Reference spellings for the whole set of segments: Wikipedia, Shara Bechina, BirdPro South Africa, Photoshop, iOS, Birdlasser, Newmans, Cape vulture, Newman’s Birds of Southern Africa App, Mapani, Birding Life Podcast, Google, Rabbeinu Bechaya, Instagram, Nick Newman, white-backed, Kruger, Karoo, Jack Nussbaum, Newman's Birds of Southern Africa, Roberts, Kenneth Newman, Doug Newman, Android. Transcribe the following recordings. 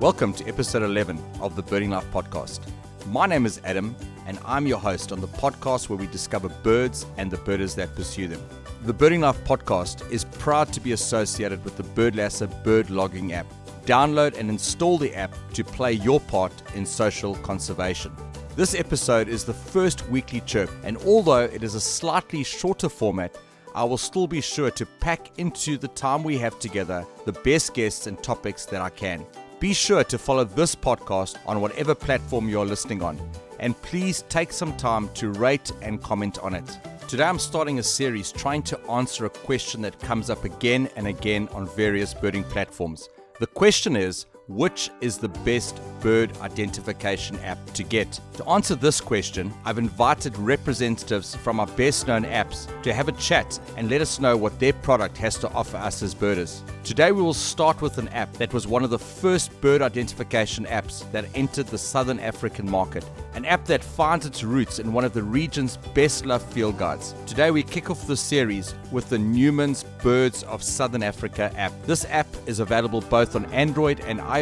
Welcome to episode 11 of the Birding Life Podcast. My name is Adam, and I'm your host on the podcast where we discover birds and the birders that pursue them. The Birding Life Podcast is proud to be associated with the Birdlasser bird logging app. Download and install the app to play your part in social conservation. This episode is the first weekly chirp, and although it is a slightly shorter format, I will still be sure to pack into the time we have together the best guests and topics that I can. Be sure to follow this podcast on whatever platform you're listening on, and please take some time to rate and comment on it. Today I'm starting a series trying to answer a question that comes up again and again on various birding platforms. The question is, which is the best bird identification app to get? To answer this question, I've invited representatives from our best known apps to have a chat and let us know what their product has to offer us as birders. Today we will start with an app that was one of the first bird identification apps that entered the Southern African market, an app that finds its roots in one of the region's best loved field guides. Today we kick off the series with the Newman's Birds of Southern Africa app. This app is available both on Android and iOS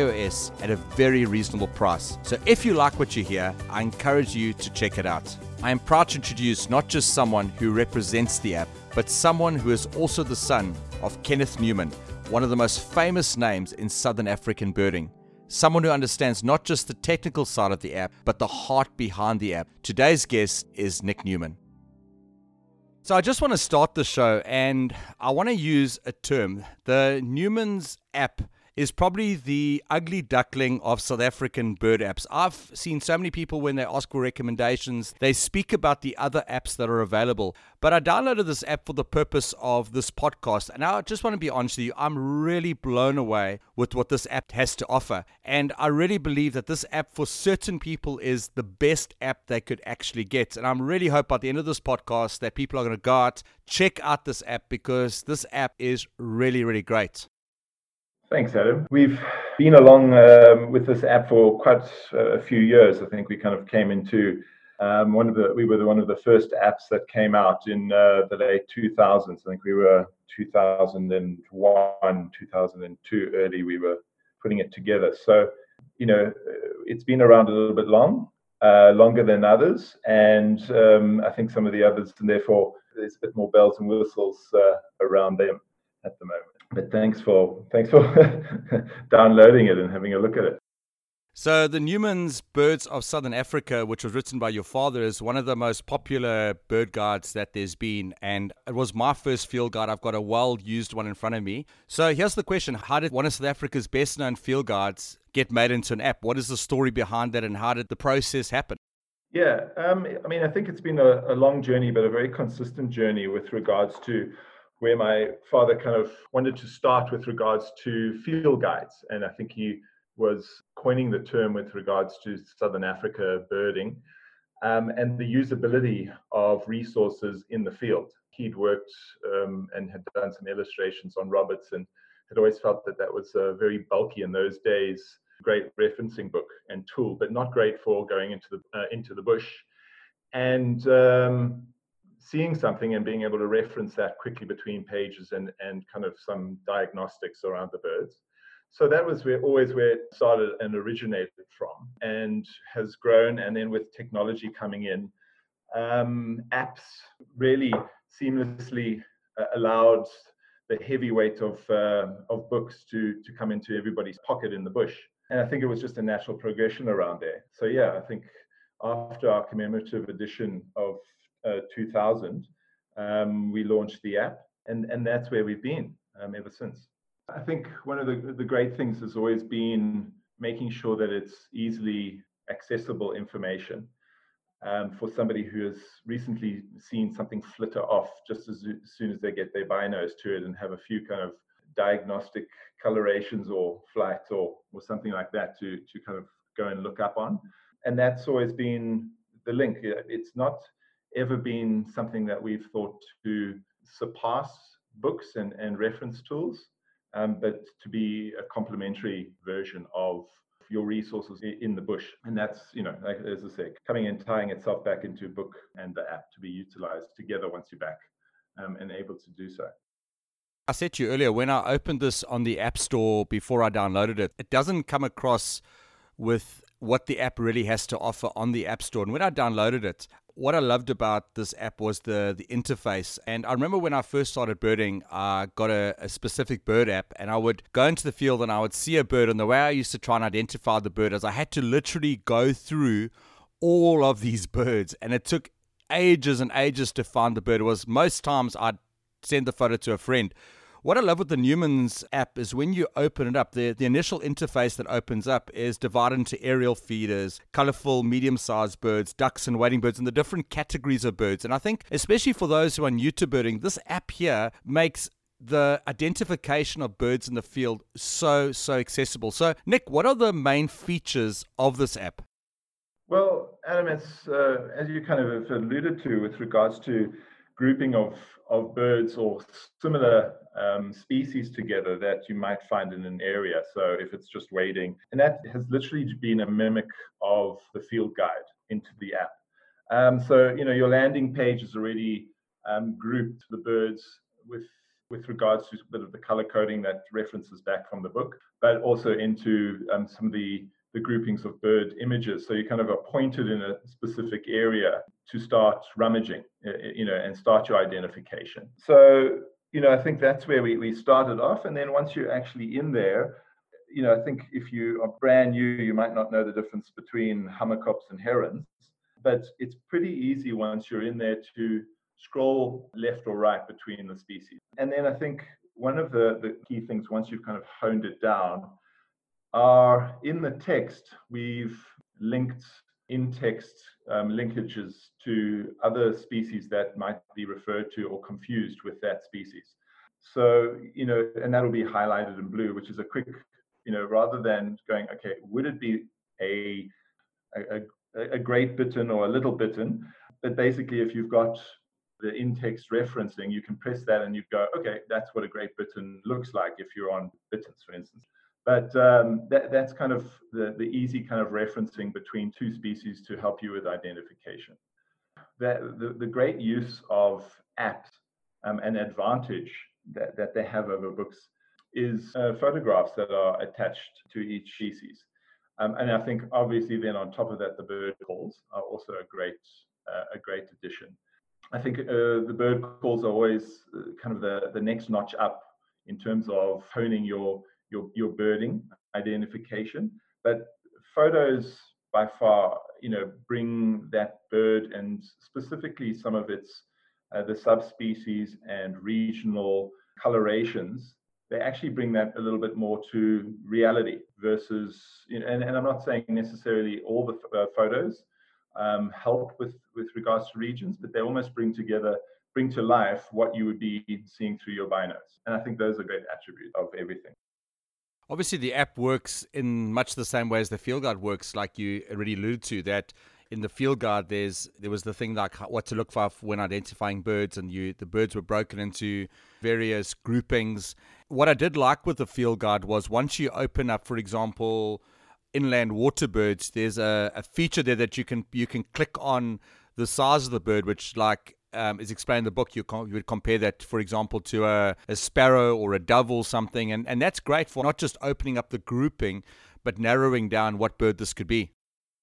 at a very reasonable price. So if you like what you hear, I encourage you to check it out. I am proud to introduce not just someone who represents the app, but someone who is also the son of Kenneth Newman, one of the most famous names in Southern African birding. Someone who understands not just the technical side of the app, but the heart behind the app. Today's guest is Nick Newman. So I just want to start the show, and I want to use a term. The Newman's app is probably the ugly duckling of South African bird apps. I've seen so many people, when they ask for recommendations, they speak about the other apps that are available. But I downloaded this app for the purpose of this podcast, and I just want to be honest with you, I'm really blown away with what this app has to offer. And I really believe that this app for certain people is the best app they could actually get. And I really hope by the end of this podcast that people are going to go out, check out this app, because this app is really, really great. Thanks, Adam. We've been along with this app for quite a few years. I think we kind of came into one of the first apps that came out in the late 2000s. I think we were 2001, 2002 early. We were putting it together. So, you know, it's been around a little bit long, longer than others, and I think some of the others, and therefore there's a bit more bells and whistles around them at the moment. But thanks for downloading it and having a look at it. So the Newman's Birds of Southern Africa, which was written by your father, is one of the most popular bird guides that there's been. And it was my first field guide. I've got a well-used one in front of me. So here's the question. How did one of South Africa's best-known field guides get made into an app? What is the story behind that, and how did the process happen? Yeah, I mean, I think it's been a long journey, but a very consistent journey with regards to where my father kind of wanted to start with regards to field guides. And I think he was coining the term with regards to Southern Africa birding and the usability of resources in the field. He'd worked and had done some illustrations on Roberts, and had always felt that that was very bulky in those days. Great referencing book and tool, but not great for going into the bush. And seeing something and being able to reference that quickly between pages and kind of some diagnostics around the birds. So that was where it started and originated from, and has grown. And then with technology coming in, apps really seamlessly allowed the heavy weight of books to come into everybody's pocket in the bush. And I think it was just a natural progression around there. So yeah, I think after our commemorative edition of 2000, we launched the app, and that's where we've been ever since. I think one of the great things has always been making sure that it's easily accessible information for somebody who has recently seen something flitter off just as soon as they get their binos to it and have a few kind of diagnostic colorations or flights or something like that to kind of go and look up on. And that's always been the link. It's not ever been something that we've thought to surpass books and reference tools, but to be a complementary version of your resources in the bush. And that's, you know, like, as I say, coming and tying itself back into book and the app to be utilized together once you're back and able to do so. I said to you earlier, when I opened this on the App Store before I downloaded it, it doesn't come across with what the app really has to offer on the App Store. And when I downloaded it, what I loved about this app was the interface. And I remember when I first started birding, I got a specific bird app, and I would go into the field and I would see a bird. And the way I used to try and identify the bird is I had to literally go through all of these birds. And it took ages and ages to find the bird. It was most times I'd send the photo to a friend. What I love with the Newman's app is when you open it up, the initial interface that opens up is divided into aerial feeders, colorful medium-sized birds, ducks and wading birds, and the different categories of birds. And I think, especially for those who are new to birding, this app here makes the identification of birds in the field so accessible. So, Nick, what are the main features of this app? Well, Adam, as you kind of alluded to with regards to grouping of birds or similar species together that you might find in an area. So if it's just wading, and that has literally been a mimic of the field guide into the app. So, you know, your landing page is already grouped the birds with regards to a bit of the color coding that references back from the book, but also into some of the groupings of bird images. So you kind of are pointed in a specific area to start rummaging, you know, and start your identification. So, you know, I think that's where we started off. And then once you're actually in there, you know, I think if you are brand new, you might not know the difference between hummercops and herons, but it's pretty easy once you're in there to scroll left or right between the species. And then I think one of the key things, once you've kind of honed it down, are in the text, we've linked in-text linkages to other species that might be referred to or confused with that species. So, you know, and that'll be highlighted in blue, which is a quick, you know, rather than going, okay, would it be a great bittern or a little bittern? But basically, if you've got the in-text referencing, you can press that and you go, okay, that's what a great bittern looks like if you're on bitterns, for instance. But that's kind of the easy kind of referencing between two species to help you with identification. The great use of apps and advantage that they have over books is photographs that are attached to each species. And I think obviously then on top of that, the bird calls are also a great addition. I think the bird calls are always kind of the next notch up in terms of honing your birding identification, but photos by far, you know, bring that bird and specifically some of its the subspecies and regional colorations. They actually bring that a little bit more to reality versus, you know, and I'm not saying necessarily all the photos help with regards to regions, but they almost bring to life what you would be seeing through your binos. And I think those are great attributes of everything. Obviously, the app works in much the same way as the field guide works, like you already alluded to, that in the field guide, there was the thing like what to look for when identifying birds, and the birds were broken into various groupings. What I did like with the field guide was once you open up, for example, inland water birds, there's a feature there that you can click on the size of the bird, which like is explained in the book. You would compare that, for example, to a sparrow or a dove or something, and that's great for not just opening up the grouping, but narrowing down what bird this could be.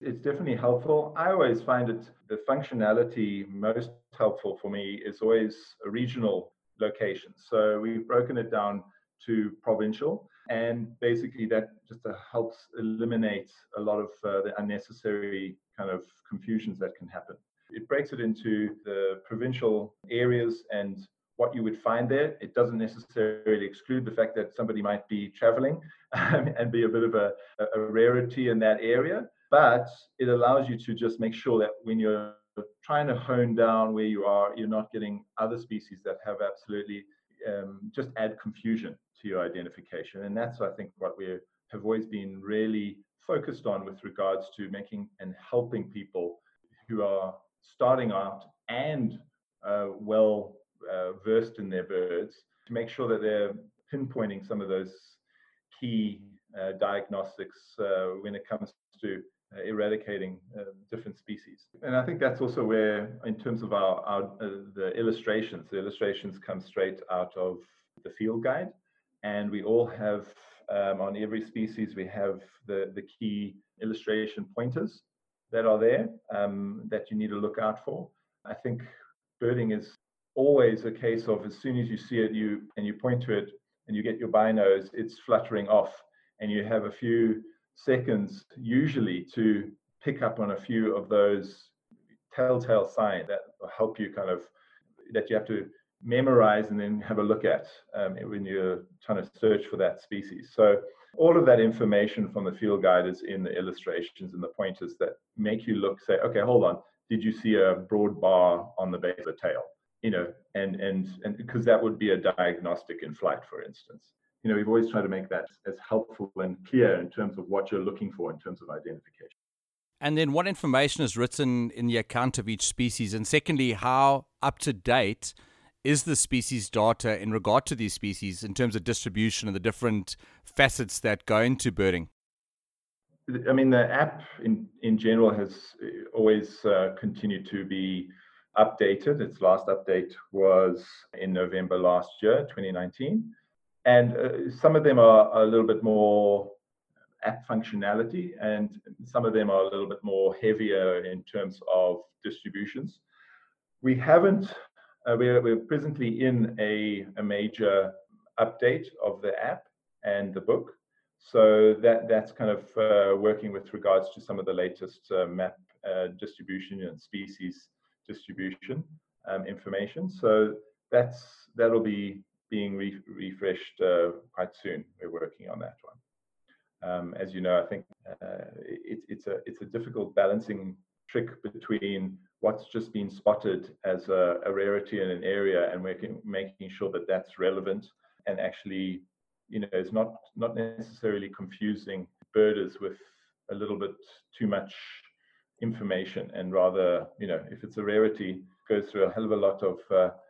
It's definitely helpful. I always find it the functionality most helpful for me is always a regional location. So we've broken it down to provincial, and basically that just helps eliminate a lot of the unnecessary kind of confusions that can happen. It breaks it into the provincial areas and what you would find there. It doesn't necessarily exclude the fact that somebody might be traveling and be a bit of a rarity in that area, but it allows you to just make sure that when you're trying to hone down where you are, you're not getting other species that have absolutely just add confusion to your identification. And that's, I think, what we have always been really focused on with regards to making and helping people who are starting out and versed in their birds to make sure that they're pinpointing some of those key diagnostics when it comes to eradicating different species. And I think that's also where, in terms of the illustrations come straight out of the field guide, and we all have on every species we have the key illustration pointers that are there that you need to look out for. I think birding is always a case of as soon as you see it, you point to it and you get your binos, it's fluttering off, and you have a few seconds usually to pick up on a few of those telltale signs that help you kind of, that you have to memorize and then have a look at when you're trying to search for that species. So all of that information from the field guide is in the illustrations and the pointers that make you look, say, okay, hold on, did you see a broad bar on the base of the tail? You know, and because that would be a diagnostic in flight, for instance. You know, we've always tried to make that as helpful and clear in terms of what you're looking for in terms of identification. And then what information is written in the account of each species? And secondly, how up-to-date is the species data in regard to these species in terms of distribution and the different facets that go into birding? I mean, the app in general has always continued to be updated. Its last update was in November last year, 2019. And some of them are a little bit more app functionality, and some of them are a little bit more heavier in terms of distributions. We haven't, we're presently in a major update of the app and the book. So that's kind of working with regards to some of the latest map distribution and species distribution information. So that'll be being refreshed quite soon. We're working on that one. As you know, I think it's a difficult balancing trick between what's just been spotted as a rarity in an area and making sure that that's relevant and actually, you know, it's not necessarily confusing birders with a little bit too much information, and rather, you know, if it's a rarity, goes through a hell of a lot of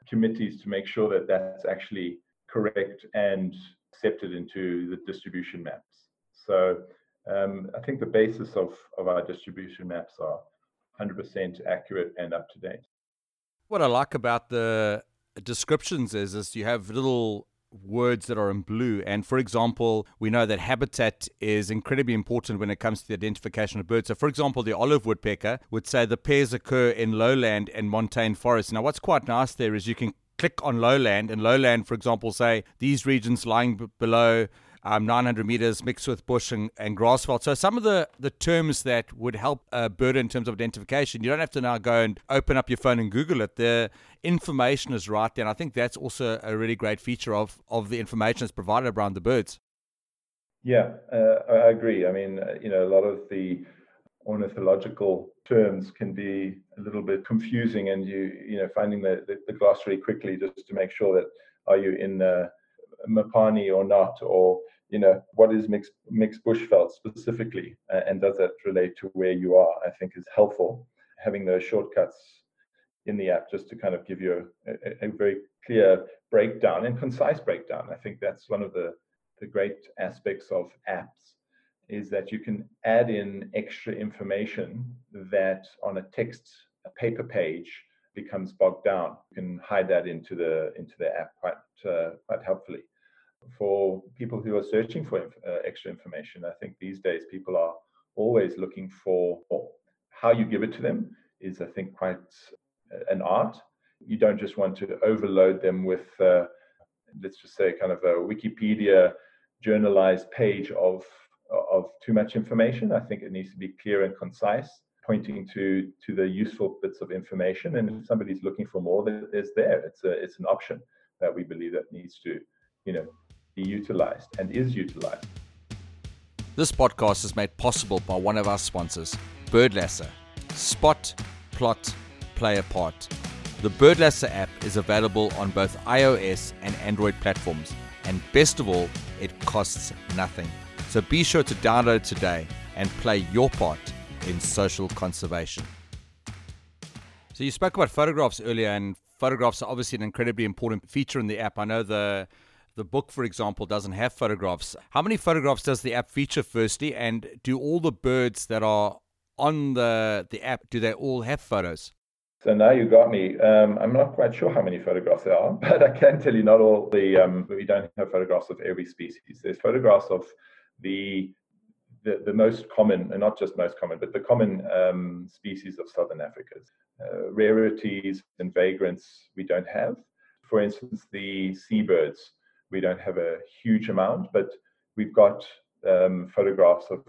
committees to make sure that that's actually correct and accepted into the distribution maps. So I think the basis of our distribution maps are 100% accurate and up to date. What I like about the descriptions is you have little words that are in blue. And for example, we know that habitat is incredibly important when it comes to the identification of birds. So for example, the olive woodpecker would say the pairs occur in lowland and montane forests. Now what's quite nice there is you can click on lowland, and lowland, for example, say these regions lying below 900 meters mixed with bush and grassveld. So some of the terms that would help a bird in terms of identification, you don't have to now go and open up your phone and Google it. The information is right there. And I think that's also a really great feature of the information that's provided around the birds. Yeah, I agree. I mean, you know, a lot of the ornithological terms can be a little bit confusing, and you know, finding the glossary quickly just to make sure that are you in Mapani or not, or you know, what is mixed bushveld specifically, and does that relate to where you are? I think is helpful having those shortcuts in the app just to kind of give you a very clear breakdown and concise breakdown. I think that's one of the great aspects of apps, is that you can add in extra information that on a text paper page becomes bogged down. You can hide that into the app quite helpfully. For people who are searching for extra information, I think these days people are always looking for how you give it to them is, I think, quite an art. You don't just want to overload them with, let's just say, kind of a Wikipedia journalized page of too much information. I think it needs to be clear and concise, pointing to the useful bits of information. And if somebody's looking for more, there's there. It's an option that we believe that needs to, you know, be utilized and is utilized. This podcast is made possible by one of our sponsors, Birdlasser. Spot, plot, play a part. The Birdlasser app is available on both iOS and Android platforms. And best of all, it costs nothing. So be sure to download today and play your part in social conservation. So you spoke about photographs earlier, and photographs are obviously an incredibly important feature in the app. I know the book, for example, doesn't have photographs. How many photographs does the app feature firstly, and do all the birds that are on the app, do they all have photos? So now you got me. I'm not quite sure how many photographs there are, but I can tell you not all we don't have photographs of every species. There's photographs of the most common, and not just most common, but the common species of Southern Africa. Rarities and vagrants we don't have. For instance, the seabirds, we don't have a huge amount, but we've got photographs of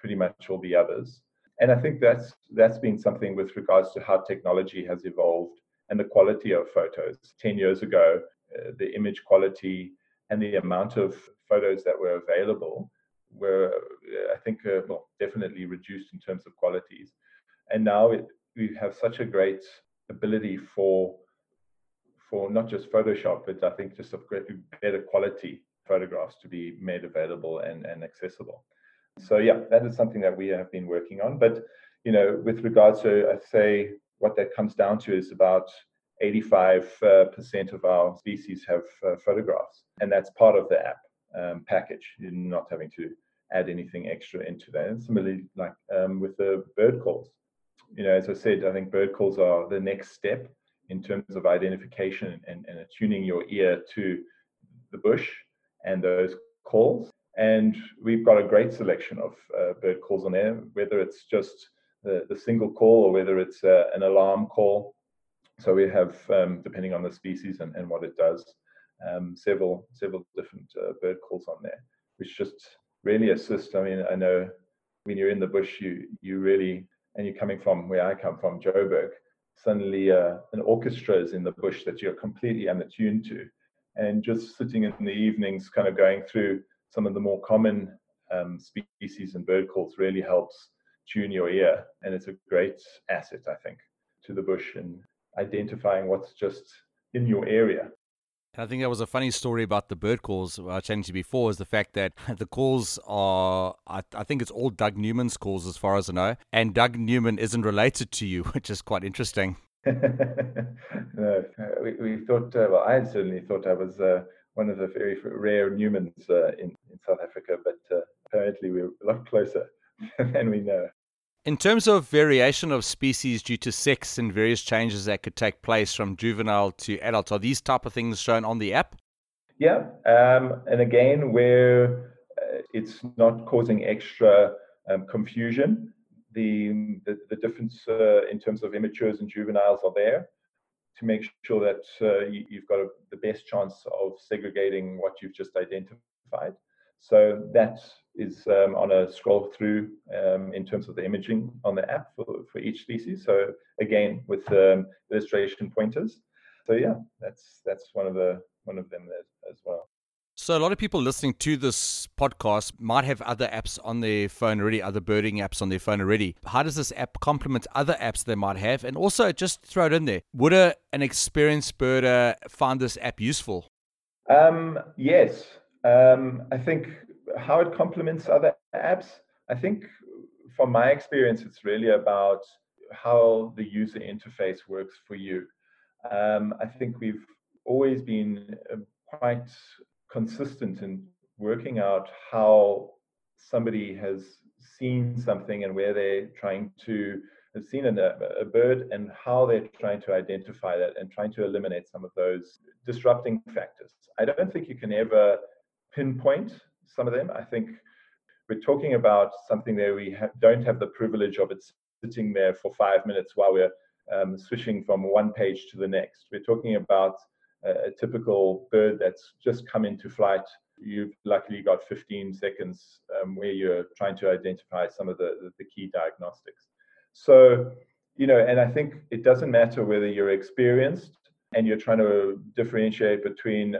pretty much all the others. And I think that's been something with regards to how technology has evolved and the quality of photos. 10 years ago, the image quality and the amount of photos that were available were, I think, definitely reduced in terms of qualities. And now we have such a great ability for not just Photoshop, but I think just of better quality photographs to be made available and accessible. So yeah, that is something that we have been working on. But, with regards to, I'd say what that comes down to is about 85% of our species have photographs, and that's part of the app package. You're not having to add anything extra into that. And similarly, like with the bird calls, as I said, I think bird calls are the next step in terms of identification and attuning your ear to the bush and those calls. And we've got a great selection of bird calls on there, whether it's just the single call or whether it's an alarm call. So we have, depending on the species and what it does, several different bird calls on there, which just really assists. I mean, I know when you're in the bush, you really, and you're coming from where I come from, Joburg, suddenly an orchestra is in the bush that you're completely unattuned to. And just sitting in the evenings, kind of going through some of the more common species and bird calls really helps tune your ear. And it's a great asset, I think, to the bush and identifying what's just in your area. I think that was a funny story about the bird calls I challenged you before, is the fact that the calls are, I think it's all Doug Newman's calls as far as I know, and Doug Newman isn't related to you, which is quite interesting. No, we thought, I certainly thought I was one of the very rare Newmans in South Africa, but apparently we're a lot closer than we know. In terms of variation of species due to sex and various changes that could take place from juvenile to adult, are these type of things shown on the app? Yeah, and again, where it's not causing extra confusion, the difference in terms of immatures and juveniles are there to make sure that you've got the best chance of segregating what you've just identified. So that is on a scroll through in terms of the imaging on the app for each species. So again, with illustration pointers. So yeah, that's one of them there as well. So a lot of people listening to this podcast might have other apps on their phone already, other birding apps on their phone already. How does this app complement other apps they might have? And also, just throw it in there, would an experienced birder find this app useful? Yes. I think how it complements other apps, I think from my experience, it's really about how the user interface works for you. I think we've always been quite consistent in working out how somebody has seen something and where they're trying to have seen a bird and how they're trying to identify that and trying to eliminate some of those disrupting factors. I don't think you can ever pinpoint some of them. I think we're talking about something that we don't have the privilege of it sitting there for 5 minutes while we're switching from one page to the next. We're talking about a typical bird that's just come into flight. You've luckily got 15 seconds where you're trying to identify some of the key diagnostics. So, and I think it doesn't matter whether you're experienced and you're trying to differentiate between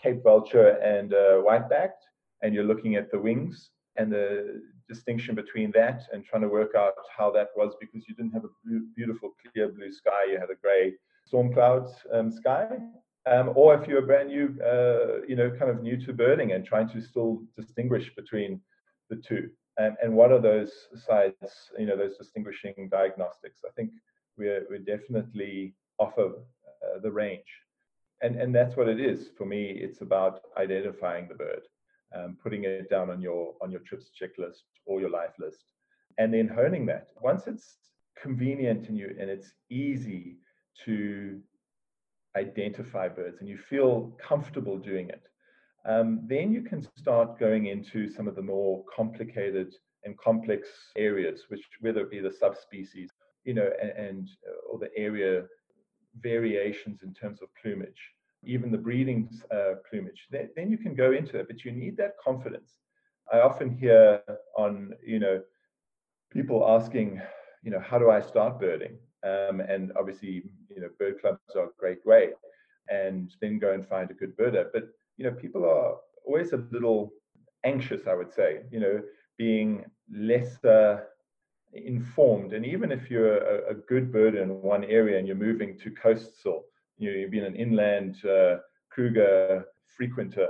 Cape vulture and white-backed, and you're looking at the wings and the distinction between that and trying to work out how that was, because you didn't have a beautiful clear blue sky, you had a grey storm cloud sky, or if you're brand new, kind of new to birding and trying to still distinguish between the two. And what are those sides, those distinguishing diagnostics? I think we definitely offer the range. And that's what it is. For me, it's about identifying the bird, putting it down on your trips checklist or your life list, and then honing that. Once it's convenient and it's easy to identify birds and you feel comfortable doing it, then you can start going into some of the more complicated and complex areas, which whether it be the subspecies, or the area variations in terms of plumage, even the breeding plumage. Then you can go into it, but you need that confidence. I often hear on, people asking, how do I start birding? And obviously, bird clubs are a great way, and then go and find a good birder. But, people are always a little anxious, I would say, being less informed. And even if you're a good birder in one area and you're moving to coastal, you've been an inland Kruger frequenter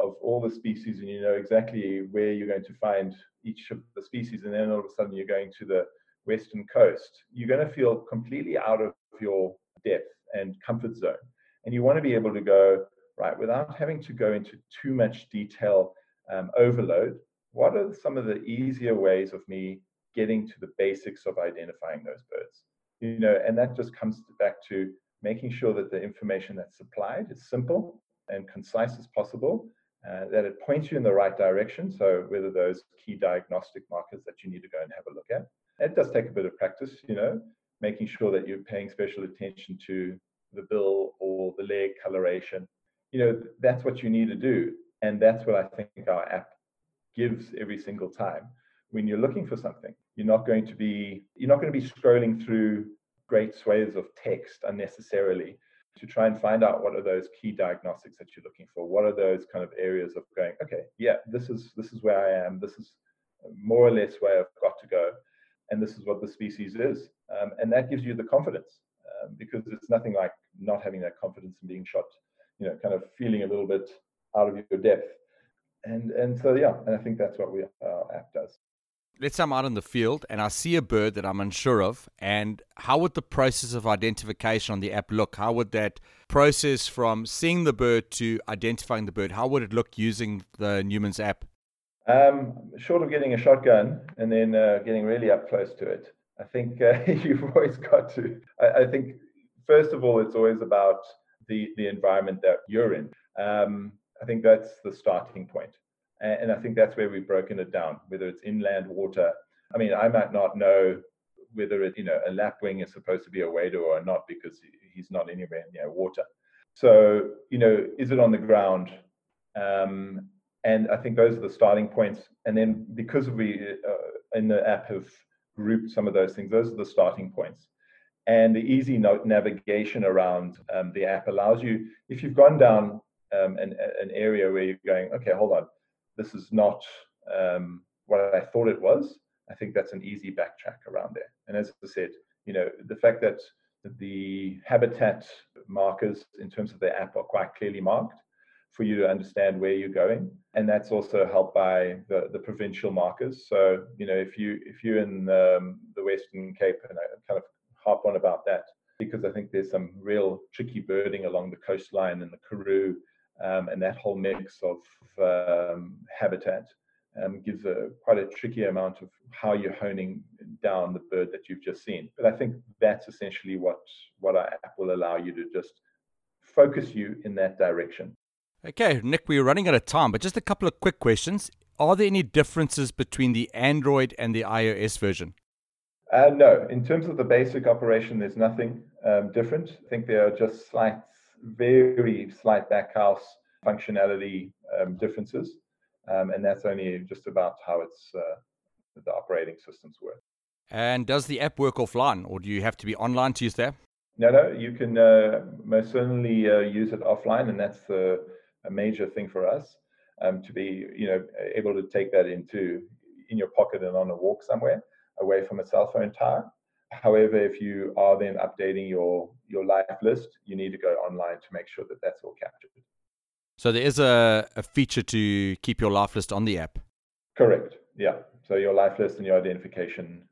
of all the species, and you know exactly where you're going to find each of the species, and then all of a sudden you're going to the western coast, you're going to feel completely out of your depth and comfort zone. And you want to be able to go, right, without having to go into too much detail overload, what are some of the easier ways of me getting to the basics of identifying those birds? And that just comes back to making sure that the information that's supplied is simple and concise as possible, that it points you in the right direction. So whether those key diagnostic markers that you need to go and have a look at. It does take a bit of practice, making sure that you're paying special attention to the bill or the leg coloration. That's what you need to do. And that's what I think our app gives every single time. When you're looking for something, you're not going to be scrolling through great swathes of text unnecessarily to try and find out what are those key diagnostics that you're looking for. What are those kind of areas of going, okay, yeah, this is where I am. This is more or less where I've got to go. And this is what the species is. And that gives you the confidence because it's nothing like not having that confidence and being shot, kind of feeling a little bit out of your depth. And so, yeah, and I think that's what our app does. Let's say I'm out in the field and I see a bird that I'm unsure of. And how would the process of identification on the app look? How would that process from seeing the bird to identifying the bird, how would it look using the Newman's app? Short of getting a shotgun and then getting really up close to it, I think you've always got to. I think, first of all, it's always about the environment that you're in. I think that's the starting point. And I think that's where we've broken it down, whether it's inland water. I mean, I might not know whether a lapwing is supposed to be a wader or not because he's not anywhere near water. So, is it on the ground? And I think those are the starting points. And then because we in the app have grouped some of those things, those are the starting points. And the easy navigation around the app allows you, if you've gone down an area where you're going, okay, hold on, this is not what I thought it was, I think that's an easy backtrack around there. And as I said, the fact that the habitat markers in terms of the app are quite clearly marked for you to understand where you're going. And that's also helped by the provincial markers. So, if you're in the Western Cape, and I kind of harp on about that, because I think there's some real tricky birding along the coastline and the Karoo, and that whole mix of habitat gives quite a tricky amount of how you're honing down the bird that you've just seen. But I think that's essentially what our app will allow you to just focus you in that direction. Okay, Nick, we're running out of time, but just a couple of quick questions. Are there any differences between the Android and the iOS version? No. In terms of the basic operation, there's nothing different. I think there are just very slight backhouse functionality differences. And that's only just about how it's the operating systems work. And does the app work offline, or do you have to be online to use that? No, you can most certainly use it offline, and that's a major thing for us to be, able to take that in your pocket and on a walk somewhere away from a cell phone tower. However, if you are then updating your life list, you need to go online to make sure that that's all captured. So there is a feature to keep your life list on the app. Correct. Yeah. So your life list and your identification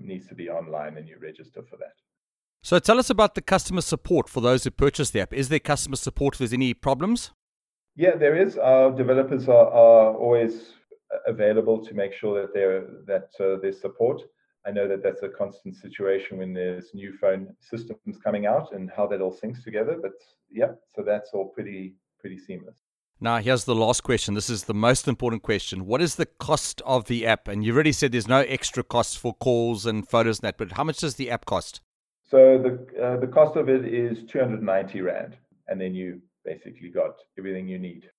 needs to be online, and you register for that. So tell us about the customer support for those who purchase the app. Is there customer support if there's any problems? Yeah, there is. Our developers are always available to make sure that there's support. I know that that's a constant situation when there's new phone systems coming out and how that all syncs together. But yeah, so that's all pretty seamless. Now, here's the last question. This is the most important question. What is the cost of the app? And you already said there's no extra cost for calls and photos and that, but how much does the app cost? So the cost of it is 290 Rand, and then you basically got everything you need.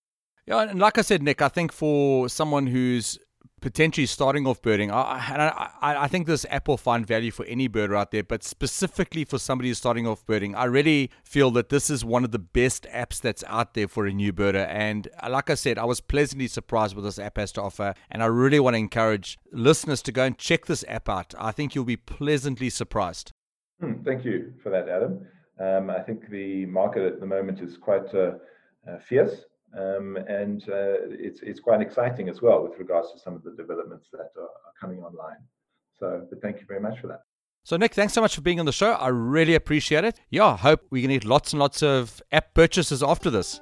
Yeah, and like I said, Nick, I think for someone who's potentially starting off birding, I think this app will find value for any birder out there, but specifically for somebody who's starting off birding, I really feel that this is one of the best apps that's out there for a new birder. And like I said, I was pleasantly surprised with this app has to offer, and I really want to encourage listeners to go and check this app out. I think you'll be pleasantly surprised. Thank you for that, Adam. I think the market at the moment is quite fierce. It's quite exciting as well with regards to some of the developments that are coming online. But thank you very much for that. So Nick, thanks so much for being on the show. I really appreciate it. Yeah, I hope we're going to get lots and lots of app purchases after this.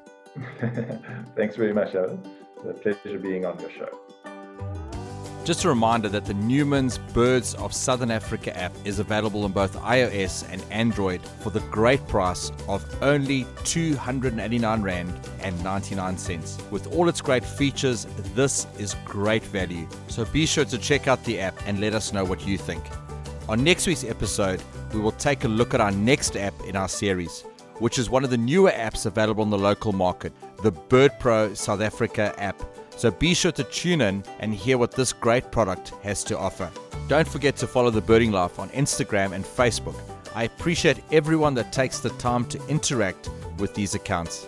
Thanks very much, Alan. It's a pleasure being on your show. Just a reminder that the Newman's Birds of Southern Africa app is available on both iOS and Android for the great price of only 289 Rand and 99 cents. With all its great features, this is great value. So be sure to check out the app and let us know what you think. On next week's episode, we will take a look at our next app in our series, which is one of the newer apps available on the local market, the BirdPro South Africa app. So be sure to tune in and hear what this great product has to offer. Don't forget to follow The Birding Life on Instagram and Facebook. I appreciate everyone that takes the time to interact with these accounts.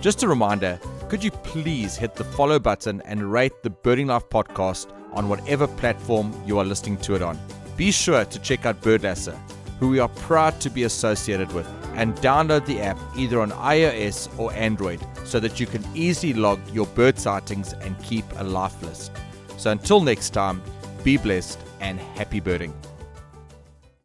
Just a reminder, could you please hit the follow button and rate The Birding Life podcast on whatever platform you are listening to it on. Be sure to check out Birdlasser, who we are proud to be associated with, and download the app either on iOS or Android so that you can easily log your bird sightings and keep a life list. So until next time, be blessed and happy birding.